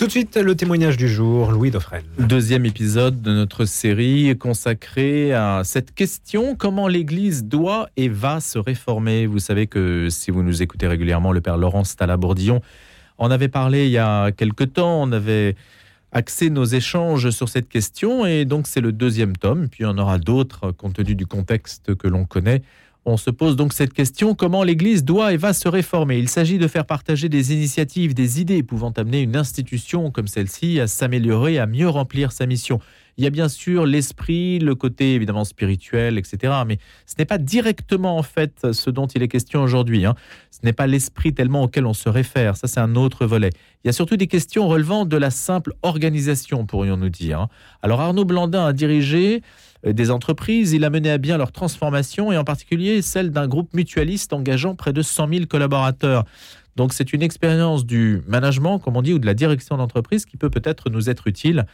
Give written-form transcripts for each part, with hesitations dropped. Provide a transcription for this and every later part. Tout de suite, le témoignage du jour, Louis Dauphrelle. Deuxième épisode de notre série consacrée à cette question, comment l'Église doit et va se réformer. Vous savez que si vous nous écoutez régulièrement, le père Laurent Stalla-Bourdillon en avait parlé il y a quelque temps, on avait axé nos échanges sur cette question et donc c'est le deuxième tome, puis il y en aura d'autres compte tenu du contexte que l'on connaît. On se pose donc cette question, comment l'Église doit et va se réformer ? Il s'agit de faire partager des initiatives, des idées pouvant amener une institution comme celle-ci à s'améliorer, à mieux remplir sa mission. Il y a bien sûr l'esprit, le côté évidemment spirituel, etc. Mais ce n'est pas directement en fait ce dont il est question aujourd'hui. Ce n'est pas l'esprit tellement auquel on se réfère, ça c'est un autre volet. Il y a surtout des questions relevant de la simple organisation, pourrions-nous dire. Alors Arnaud Blandin a dirigé des entreprises, il a mené à bien leur transformation et en particulier celle d'un groupe mutualiste engageant près de 100 000 collaborateurs. Donc c'est une expérience du management, comme on dit, ou de la direction d'entreprise qui peut peut-être nous être utile.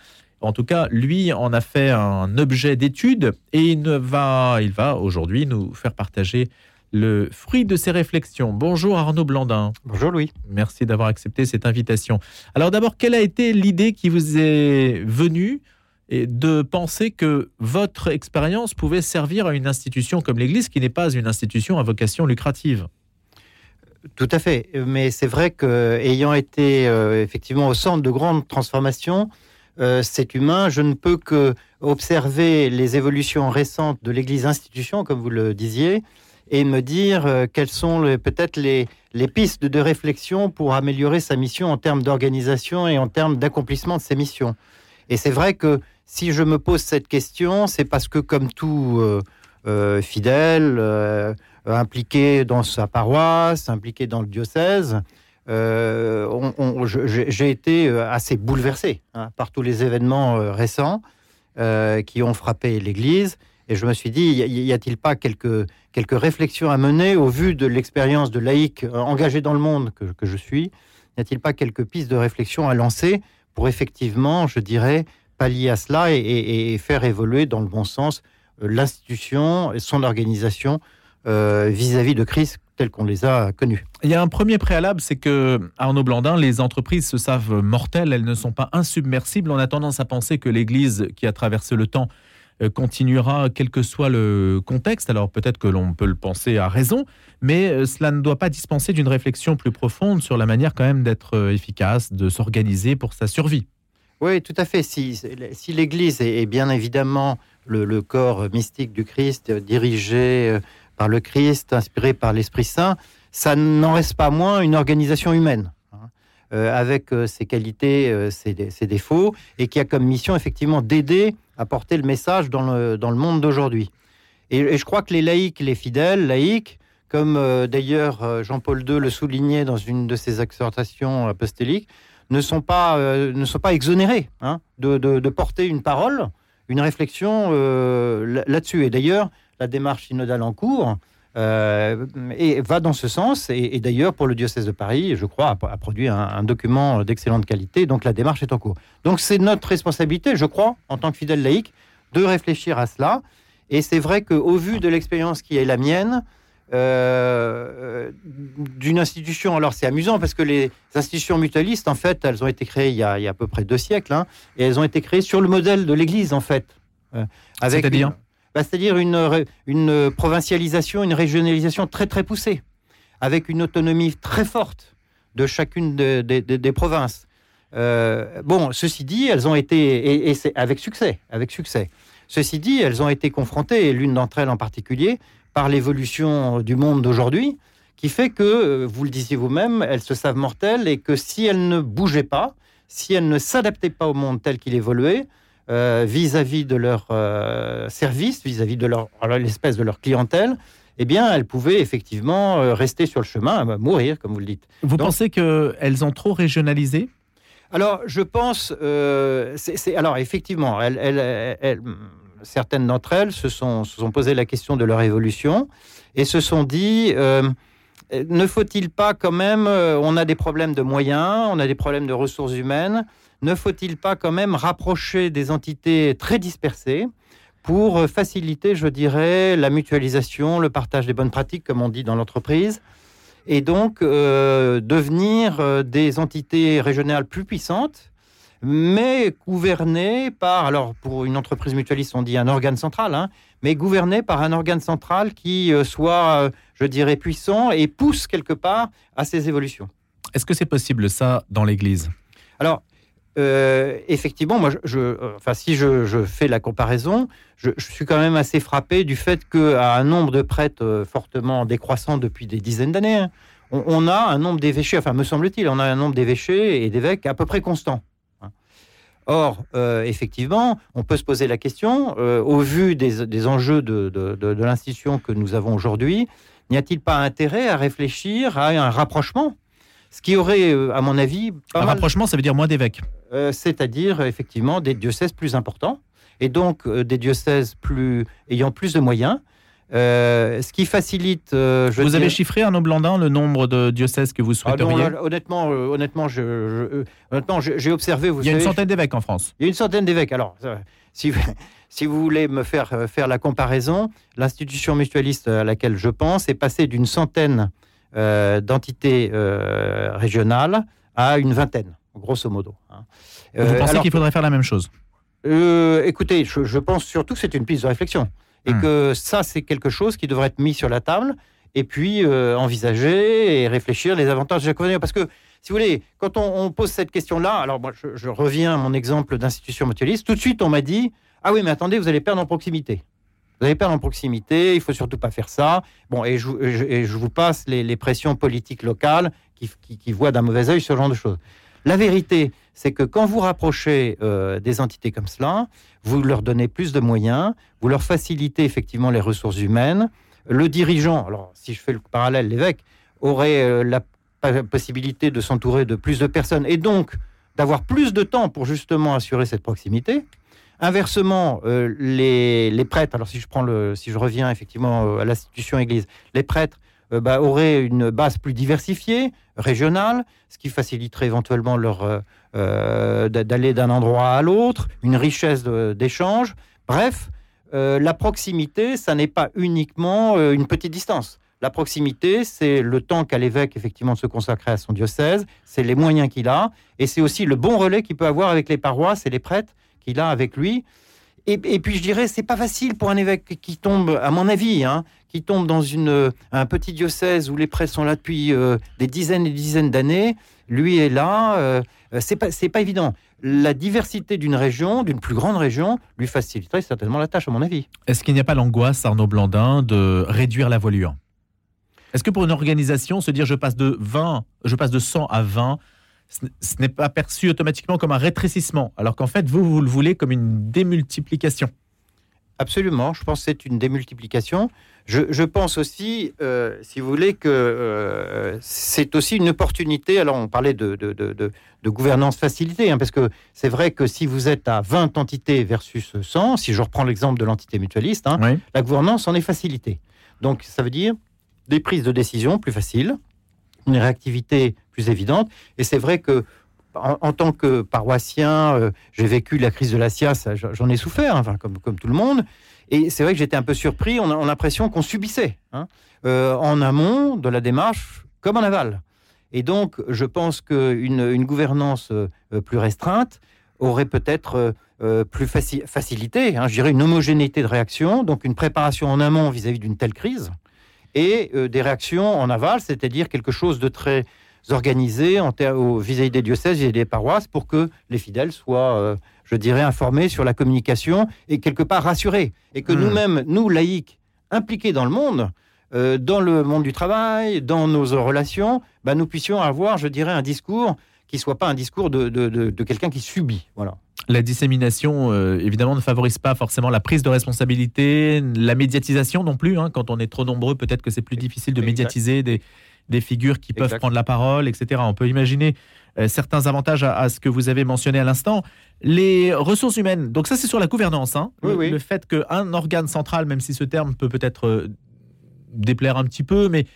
En tout cas, lui en a fait un objet d'étude et il va aujourd'hui nous faire partager le fruit de ses réflexions. Bonjour Arnaud Blandin. Bonjour Louis. Merci d'avoir accepté cette invitation. Alors d'abord, quelle a été l'idée qui vous est venue et de penser que votre expérience pouvait servir à une institution comme l'Église, qui n'est pas une institution à vocation lucrative. Tout à fait, mais c'est vrai qu'ayant été effectivement au centre de grandes transformations, c'est humain, je ne peux que observer les évolutions récentes de l'Église institution, comme vous le disiez, et me dire quelles sont peut-être les pistes de réflexion pour améliorer sa mission en termes d'organisation et en termes d'accomplissement de ses missions. Et c'est vrai que si je me pose cette question, c'est parce que comme tout fidèle, impliqué dans sa paroisse, impliqué dans le diocèse, j'ai été assez bouleversé par tous les événements récents qui ont frappé l'Église. Et je me suis dit, y a-t-il pas quelques réflexions à mener au vu de l'expérience de laïc engagé dans le monde que je suis ? N'y a-t-il pas quelques pistes de réflexion à lancer ? Pour effectivement, je dirais, pallier à cela et faire évoluer dans le bon sens l'institution et son organisation vis-à-vis de crises telles qu'on les a connues. Il y a un premier préalable, c'est que Arnaud Blandin, les entreprises se savent mortelles, elles ne sont pas insubmersibles. On a tendance à penser que l'Église qui a traversé le temps continuera quel que soit le contexte. Alors peut-être que l'on peut le penser à raison, mais cela ne doit pas dispenser d'une réflexion plus profonde sur la manière quand même d'être efficace, de s'organiser pour sa survie. Oui, tout à fait. Si l'Église est bien évidemment le corps mystique du Christ, dirigé par le Christ, inspiré par l'Esprit Saint, ça n'en reste pas moins une organisation humaine, avec ses qualités, ses défauts, et qui a comme mission effectivement d'aider apporter le message dans le monde d'aujourd'hui. Et je crois que les laïcs, les fidèles laïcs, comme d'ailleurs Jean-Paul II le soulignait dans une de ses exhortations apostoliques, ne sont pas exonérés de porter une parole, une réflexion là-dessus. Et d'ailleurs, la démarche synodale en cours et va dans ce sens. Et d'ailleurs, pour le diocèse de Paris, je crois, a produit un document d'excellente qualité. Donc, la démarche est en cours. Donc, c'est notre responsabilité, je crois, en tant que fidèle laïque, de réfléchir à cela. Et c'est vrai qu'au vu de l'expérience qui est la mienne, d'une institution, alors c'est amusant parce que les institutions mutualistes, en fait, elles ont été créées il y a à peu près 2 siècles, et elles ont été créées sur le modèle de l'Église, en fait. C'est-à-dire c'est-à-dire une provincialisation, une régionalisation très très poussée, avec une autonomie très forte de chacune des provinces. Ceci dit, elles ont été, et c'est avec succès. Ceci dit, elles ont été confrontées, et l'une d'entre elles en particulier, par l'évolution du monde d'aujourd'hui, qui fait que, vous le disiez vous-même, elles se savent mortelles et que si elles ne bougeaient pas, si elles ne s'adaptaient pas au monde tel qu'il évoluait, vis-à-vis de leur service, vis-à-vis de l'espèce de leur clientèle, eh bien, elles pouvaient effectivement rester sur le chemin, mourir, comme vous le dites. Vous pensez qu'elles ont trop régionalisé ? Alors, je pense... Alors, effectivement, certaines d'entre elles se sont posé la question de leur évolution et se sont dit, ne faut-il pas quand même, on a des problèmes de moyens, on a des problèmes de ressources humaines, ne faut-il pas quand même rapprocher des entités très dispersées pour faciliter, je dirais, la mutualisation, le partage des bonnes pratiques, comme on dit dans l'entreprise, et donc devenir des entités régionales plus puissantes mais gouverné par, alors pour une entreprise mutualiste on dit un organe central, hein, mais gouverné par un organe central qui soit, je dirais, puissant et pousse quelque part à ces évolutions. Est-ce que c'est possible ça dans l'Église ? Alors, effectivement, moi, si je fais la comparaison, je suis quand même assez frappé du fait qu'à un nombre de prêtres fortement décroissant depuis des dizaines d'années, hein, on a un nombre d'évêchés, enfin, me semble-t-il, on a un nombre d'évêchés et d'évêques à peu près constant. Or, effectivement, on peut se poser la question, au vu des enjeux de l'institution que nous avons aujourd'hui, n'y a-t-il pas intérêt à réfléchir à un rapprochement ? Ce qui aurait, à mon avis... Rapprochement, ça veut dire moins d'évêques. C'est-à-dire, effectivement, des diocèses plus importants, et donc des diocèses ayant plus de moyens... ce qui facilite... vous avez chiffré, Arnaud Blandin, le nombre de diocèses que vous souhaiteriez ? Ah non, honnêtement, j'ai observé... Il y a une centaine d'évêques en France. Il y a une centaine d'évêques. Alors, si vous voulez me faire la comparaison, l'institution mutualiste à laquelle je pense est passée d'une centaine d'entités régionales à une vingtaine, grosso modo. Hein. Vous pensez qu'il faudrait faire la même chose ? Écoutez, je pense surtout que c'est une piste de réflexion. Et que ça, c'est quelque chose qui devrait être mis sur la table et puis envisager et réfléchir les avantages et les inconvénients. Parce que, si vous voulez, quand on pose cette question-là, alors moi, je reviens à mon exemple d'institution mutualiste, tout de suite, on m'a dit « Ah oui, mais attendez, vous allez perdre en proximité. Vous allez perdre en proximité, il ne faut surtout pas faire ça. » Bon, et je vous passe les pressions politiques locales qui voient d'un mauvais œil ce genre de choses. La vérité, c'est que quand vous rapprochez des entités comme cela, vous leur donnez plus de moyens, vous leur facilitez effectivement les ressources humaines. Le dirigeant, alors si je fais le parallèle, l'évêque, aurait la possibilité de s'entourer de plus de personnes et donc d'avoir plus de temps pour justement assurer cette proximité. Inversement, les prêtres, alors si je reviens effectivement à l'institution Église, les prêtres, aurait une base plus diversifiée, régionale, ce qui faciliterait éventuellement leur d'aller d'un endroit à l'autre, une richesse d'échanges. Bref, la proximité, ça n'est pas uniquement une petite distance. La proximité, c'est le temps qu'a l'évêque effectivement de se consacrer à son diocèse, c'est les moyens qu'il a, et c'est aussi le bon relais qu'il peut avoir avec les paroisses et les prêtres qu'il a avec lui. Et puis je dirais, c'est pas facile pour un évêque qui tombe, à mon avis, hein, qui tombe dans un petit diocèse où les prêtres sont là depuis des dizaines et des dizaines d'années. Lui est là, c'est pas évident. La diversité d'une région, d'une plus grande région, lui faciliterait certainement la tâche, à mon avis. Est-ce qu'il n'y a pas l'angoisse, Arnaud Blandin, de réduire la voilure ? Est-ce que pour une organisation, se dire je passe de 100 à 20, ce n'est pas perçu automatiquement comme un rétrécissement, alors qu'en fait, vous le voulez comme une démultiplication. Absolument, je pense que c'est une démultiplication. Je pense aussi, si vous voulez, que c'est aussi une opportunité. Alors, on parlait de gouvernance facilitée, hein, parce que c'est vrai que si vous êtes à 20 entités versus 100, si je reprends l'exemple de l'entité mutualiste, hein, oui. La gouvernance en est facilitée. Donc, ça veut dire des prises de décision plus faciles, une réactivité plus évidente. Et c'est vrai que, en tant que paroissien, j'ai vécu la crise de la CIASE, j'en ai souffert, hein, comme tout le monde. Et c'est vrai que j'étais un peu surpris, on a l'impression qu'on subissait, hein, en amont de la démarche comme en aval. Et donc, je pense qu'une gouvernance plus restreinte aurait peut-être plus facilité, hein, je dirais, une homogénéité de réaction, donc une préparation en amont vis-à-vis d'une telle crise. Et des réactions en aval, c'est-à-dire quelque chose de très organisé vis-à-vis des diocèses, vis-à-vis des paroisses, pour que les fidèles soient, je dirais, informés sur la communication et quelque part rassurés. Et que nous-mêmes, nous laïcs, impliqués dans le monde du travail, dans nos relations, bah, nous puissions avoir, je dirais, un discours qui ne soit pas un discours de quelqu'un qui subit. Voilà. La dissémination, évidemment, ne favorise pas forcément la prise de responsabilité, la médiatisation non plus. Hein. Quand on est trop nombreux, peut-être que c'est plus difficile de médiatiser des figures qui peuvent prendre la parole, etc. On peut imaginer certains avantages à ce que vous avez mentionné à l'instant. Les ressources humaines, donc ça c'est sur la gouvernance. Hein. Oui. Le fait qu'un organe central, même si ce terme peut peut-être déplaire un petit peu, mais...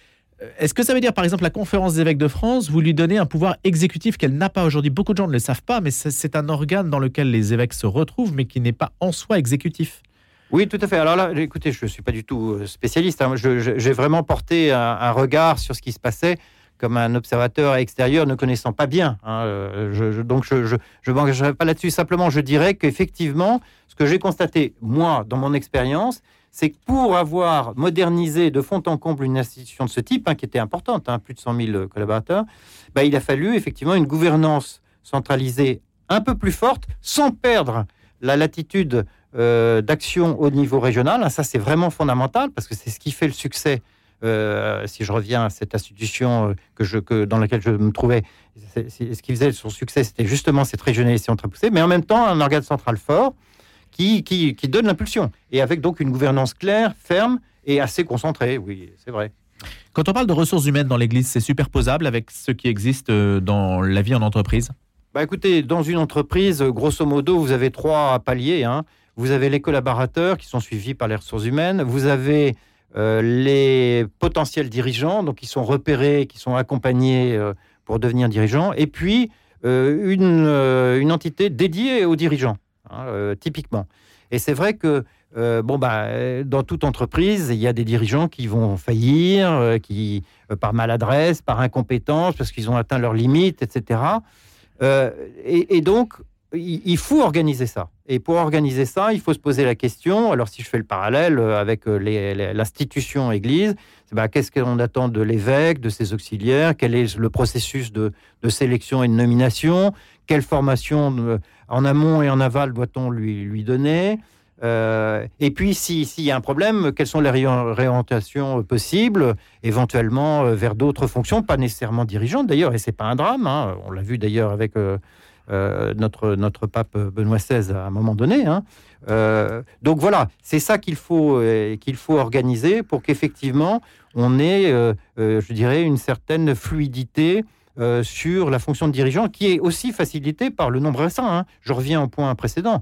Est-ce que ça veut dire, par exemple, la conférence des évêques de France, vous lui donnez un pouvoir exécutif qu'elle n'a pas aujourd'hui ? Beaucoup de gens ne le savent pas, mais c'est un organe dans lequel les évêques se retrouvent, mais qui n'est pas en soi exécutif. Oui, tout à fait. Alors là, écoutez, je ne suis pas du tout spécialiste. Hein. J'ai vraiment porté un regard sur ce qui se passait comme un observateur extérieur ne connaissant pas bien. Donc je ne m'engagerai pas là-dessus. Simplement, je dirais qu'effectivement, ce que j'ai constaté, moi, dans mon expérience, c'est que pour avoir modernisé de fond en comble une institution de ce type, qui était importante, plus de 100 000 collaborateurs, il a fallu effectivement une gouvernance centralisée un peu plus forte, sans perdre la latitude d'action au niveau régional. Ça, c'est vraiment fondamental, parce que c'est ce qui fait le succès. Si je reviens à cette institution dans laquelle je me trouvais, ce qui faisait son succès, c'était justement cette régionalisation très poussée, mais en même temps, un organe central fort qui donne l'impulsion, et avec donc une gouvernance claire, ferme et assez concentrée, oui, c'est vrai. Quand on parle de ressources humaines dans l'Église, c'est superposable avec ce qui existe dans la vie en entreprise ? Écoutez, dans une entreprise, grosso modo, vous avez trois paliers. Vous avez les collaborateurs qui sont suivis par les ressources humaines, vous avez les potentiels dirigeants, donc qui sont repérés, qui sont accompagnés pour devenir dirigeants, et puis une entité dédiée aux dirigeants, typiquement. Et c'est vrai que dans toute entreprise, il y a des dirigeants qui vont faillir, qui par maladresse, par incompétence, parce qu'ils ont atteint leurs limites, etc. Donc, il faut organiser ça. Et pour organiser ça, il faut se poser la question, alors si je fais le parallèle avec l'institution Église, qu'est-ce qu'on attend de l'évêque, de ses auxiliaires, quel est le processus de sélection et de nomination, quelle formation en amont et en aval doit-on lui donner, et puis s'il y a un problème, quelles sont les réorientations possibles, éventuellement vers d'autres fonctions, pas nécessairement dirigeantes d'ailleurs, et c'est pas un drame, on l'a vu d'ailleurs avec... notre pape Benoît XVI à un moment donné. Donc voilà, c'est ça qu'il faut organiser pour qu'effectivement on ait, je dirais, une certaine fluidité sur la fonction de dirigeant, qui est aussi facilitée par le nombre récent. Je reviens au point précédent.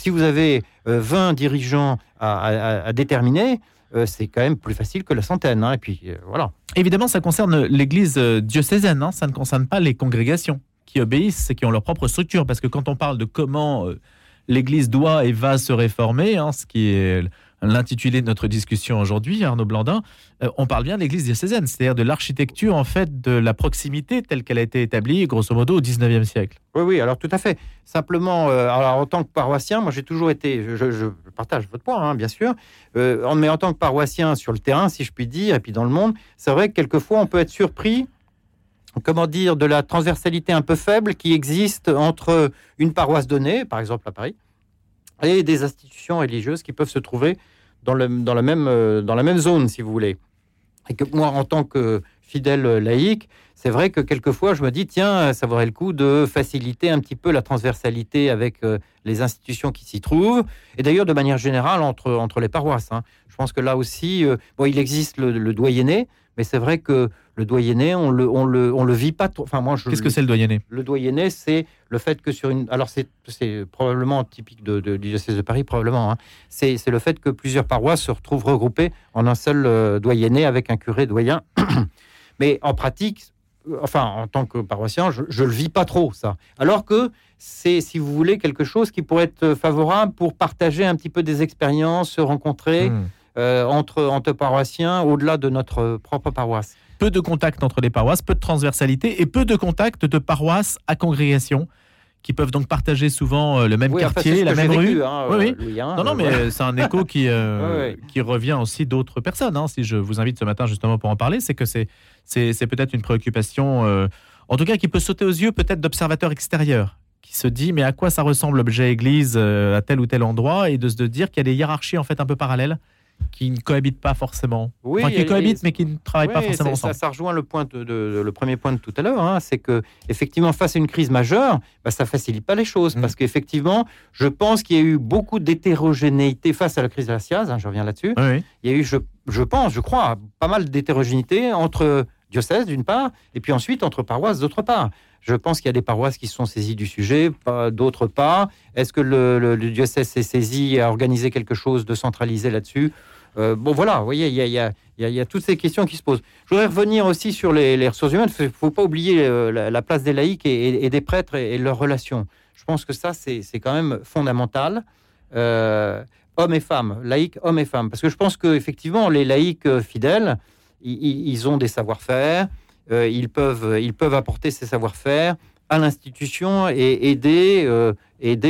Si vous avez 20 dirigeants à déterminer, c'est quand même plus facile que la centaine. Et puis voilà. Évidemment, ça concerne l'Église diocésaine, ça ne concerne pas les congrégations qui obéissent et qui ont leur propre structure. Parce que quand on parle de comment l'Église doit et va se réformer, ce qui est l'intitulé de notre discussion aujourd'hui, Arnaud Blandin, on parle bien de l'Église diocésaine, c'est-à-dire de l'architecture, en fait, de la proximité telle qu'elle a été établie, grosso modo, au XIXe siècle. Oui, alors tout à fait. Simplement, en tant que paroissien, moi j'ai toujours été, je partage votre point, bien sûr, mais en tant que paroissien sur le terrain, si je puis dire, et puis dans le monde, c'est vrai que quelquefois on peut être surpris de la transversalité un peu faible qui existe entre une paroisse donnée, par exemple à Paris, et des institutions religieuses qui peuvent se trouver dans la même zone, si vous voulez. Et que moi, en tant que fidèle laïque, c'est vrai que quelquefois, je me dis, tiens, ça vaudrait le coup de faciliter un petit peu la transversalité avec les institutions qui s'y trouvent, et d'ailleurs, de manière générale, entre les paroisses. Je pense que là aussi, il existe le doyenné, mais c'est vrai que le doyenné, on le vit pas trop. Qu'est-ce que c'est le doyenné ? Le doyenné, c'est le fait que sur une... Alors, c'est probablement typique du diocèse de Paris, probablement. C'est le fait que plusieurs paroisses se retrouvent regroupées en un seul doyenné avec un curé doyen. Mais en pratique, en tant que paroissien, je le vis pas trop, ça. Alors que c'est, si vous voulez, quelque chose qui pourrait être favorable pour partager un petit peu des expériences, se rencontrer... entre paroissiens, au-delà de notre propre paroisse. Peu de contacts entre les paroisses, peu de transversalité et peu de contacts de paroisses à congrégation, qui peuvent donc partager souvent le même quartier, la même rue. Mais c'est un écho qui revient aussi d'autres personnes. Si je vous invite ce matin justement pour en parler, c'est que c'est peut-être une préoccupation, en tout cas qui peut sauter aux yeux peut-être d'observateurs extérieurs, qui se dit mais à quoi ça ressemble l'objet Église à tel ou tel endroit, et de dire qu'il y a des hiérarchies en fait un peu parallèles, qui ne cohabitent pas forcément. Oui, qui cohabitent, mais qui ne travaillent pas forcément ensemble. Ça rejoint le premier point de tout à l'heure, c'est que effectivement face à une crise majeure, ça facilite pas les choses, parce qu'effectivement, je pense qu'il y a eu beaucoup d'hétérogénéité face à la crise de la CIASE. Je reviens là-dessus. Oui. Il y a eu, je crois, pas mal d'hétérogénéité entre diocèses d'une part, et puis ensuite entre paroisses d'autre part. Je pense qu'il y a des paroisses qui se sont saisies du sujet, d'autres pas. Est-ce que le diocèse s'est saisi et a organisé quelque chose de centralisé là-dessus ? Vous voyez, il y a toutes ces questions qui se posent. Je voudrais revenir aussi sur les ressources humaines, parce qu'il ne faut pas oublier la place des laïcs et des prêtres et leurs relations. Je pense que ça, c'est quand même fondamental. Hommes et femmes, laïcs, hommes et femmes. Parce que je pense qu'effectivement, les laïcs fidèles, ils ont des savoir-faire, ils peuvent apporter ces savoir-faire à l'institution et aider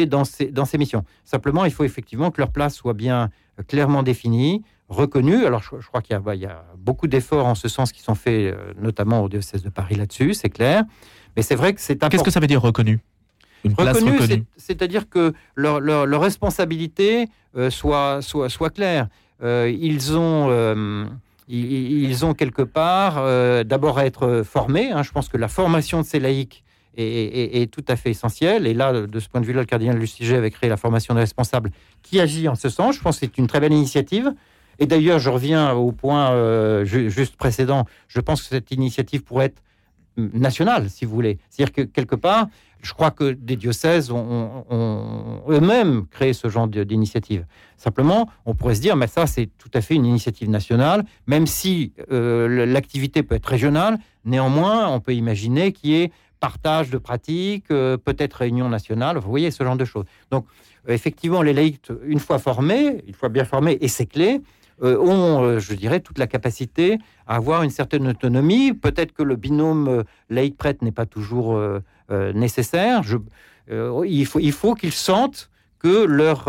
dans ses missions. Simplement, il faut effectivement que leur place soit bien clairement définie, reconnue. Alors, je crois qu'il y a beaucoup d'efforts en ce sens qui sont faits, notamment au diocèse de Paris là-dessus, c'est clair. Mais c'est vrai que c'est important. Qu'est-ce que ça veut dire reconnue ? Reconnue, c'est-à-dire que leur responsabilité soit claire. Ils ont quelque part d'abord à être formés. Je pense que la formation de ces laïcs est tout à fait essentielle. Et là, de ce point de vue-là, le cardinal Lustiger avait créé la formation des responsables qui agit en ce sens. Je pense que c'est une très belle initiative. Et d'ailleurs, je reviens au point juste précédent. Je pense que cette initiative pourrait être nationale, si vous voulez. C'est-à-dire que quelque part, je crois que des diocèses ont eux-mêmes créé ce genre d'initiative. Simplement, on pourrait se dire, mais ça, c'est tout à fait une initiative nationale, même si l'activité peut être régionale. Néanmoins, on peut imaginer qu'il y ait partage de pratiques, peut-être réunion nationale, vous voyez, ce genre de choses. Donc, effectivement, les laïcs, une fois bien formés, et c'est clé, ont, je dirais, toute la capacité à avoir une certaine autonomie. Peut-être que le binôme laïc-prêtre n'est pas toujours nécessaire. Il faut qu'ils sentent que leur...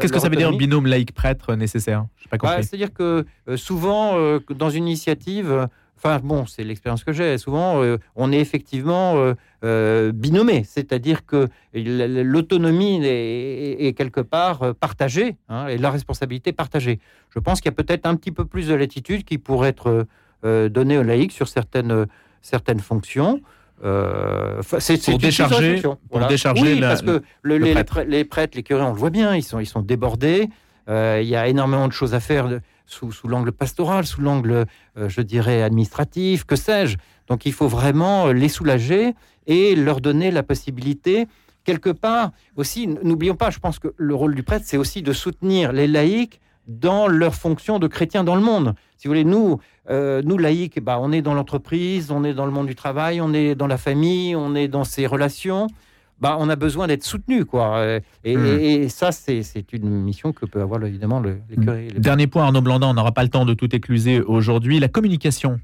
Qu'est-ce que ça veut dire, binôme laïc-prêtre nécessaire ? Je n'ai pas compris. C'est-à-dire que souvent, dans une initiative... Enfin, bon, c'est l'expérience que j'ai. Souvent, on est effectivement binomé. C'est-à-dire que l'autonomie est quelque part partagée, et la responsabilité partagée. Je pense qu'il y a peut-être un petit peu plus de latitude qui pourrait être donnée aux laïcs sur certaines fonctions. Pour décharger oui, parce que les prêtres, les curés, on le voit bien, ils sont débordés. Il y a énormément de choses à faire sous l'angle pastoral, sous l'angle, je dirais, administratif, que sais-je. Donc, il faut vraiment les soulager et leur donner la possibilité, quelque part, aussi, n'oublions pas, je pense que le rôle du prêtre, c'est aussi de soutenir les laïcs dans leur fonction de chrétien dans le monde. Si vous voulez, nous laïcs, on est dans l'entreprise, on est dans le monde du travail, on est dans la famille, on est dans ses relations... on a besoin d'être soutenu, quoi. Et ça, c'est une mission que peut avoir, évidemment, les curés. Dernier point, Arnaud Blandin, on n'aura pas le temps de tout écluser aujourd'hui. La communication.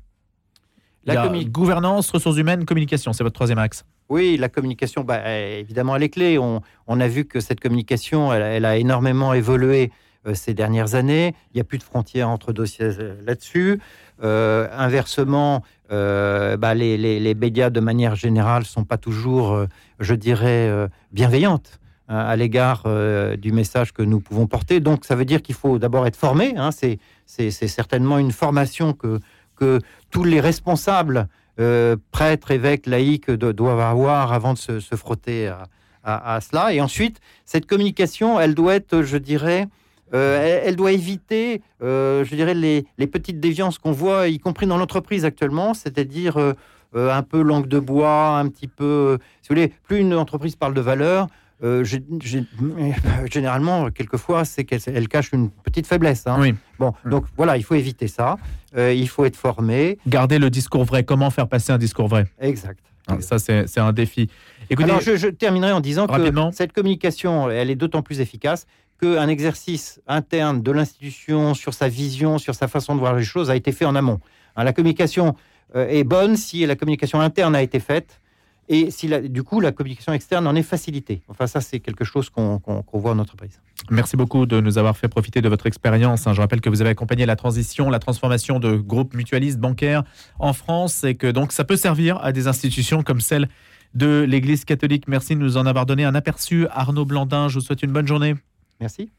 Gouvernance, ressources humaines, communication, c'est votre troisième axe. Oui, la communication, évidemment, elle est clé. On a vu que cette communication, elle a énormément évolué ces dernières années. Il n'y a plus de frontières entre diocèses là-dessus. Inversement, les médias, de manière générale, ne sont pas toujours, bienveillantes à l'égard du message que nous pouvons porter. Donc, ça veut dire qu'il faut d'abord être formé. C'est certainement une formation que tous les responsables, prêtres, évêques, laïcs, doivent avoir avant de se frotter à cela. Et ensuite, cette communication, elle doit être, je dirais... elle doit éviter, les petites déviances qu'on voit, y compris dans l'entreprise actuellement, c'est-à-dire un peu langue de bois, un petit peu... Si vous voulez, plus une entreprise parle de valeur, généralement, quelquefois, c'est qu'elle cache une petite faiblesse. Oui. Bon, donc voilà, il faut éviter ça. Il faut être formé. Garder le discours vrai. Comment faire passer un discours vrai ? Exact. Ça, c'est un défi. Écoutez, alors, je terminerai en disant rapidement que cette communication, elle est d'autant plus efficace qu'un exercice interne de l'institution sur sa vision, sur sa façon de voir les choses a été fait en amont. La communication est bonne si la communication interne a été faite et si, du coup, la communication externe en est facilitée. Enfin, ça, c'est quelque chose qu'on voit en entreprise. Merci beaucoup de nous avoir fait profiter de votre expérience. Je rappelle que vous avez accompagné la transition, la transformation de groupes mutualistes bancaires en France et que donc ça peut servir à des institutions comme celle de l'Église catholique. Merci de nous en avoir donné un aperçu. Arnaud Blandin, je vous souhaite une bonne journée. Merci.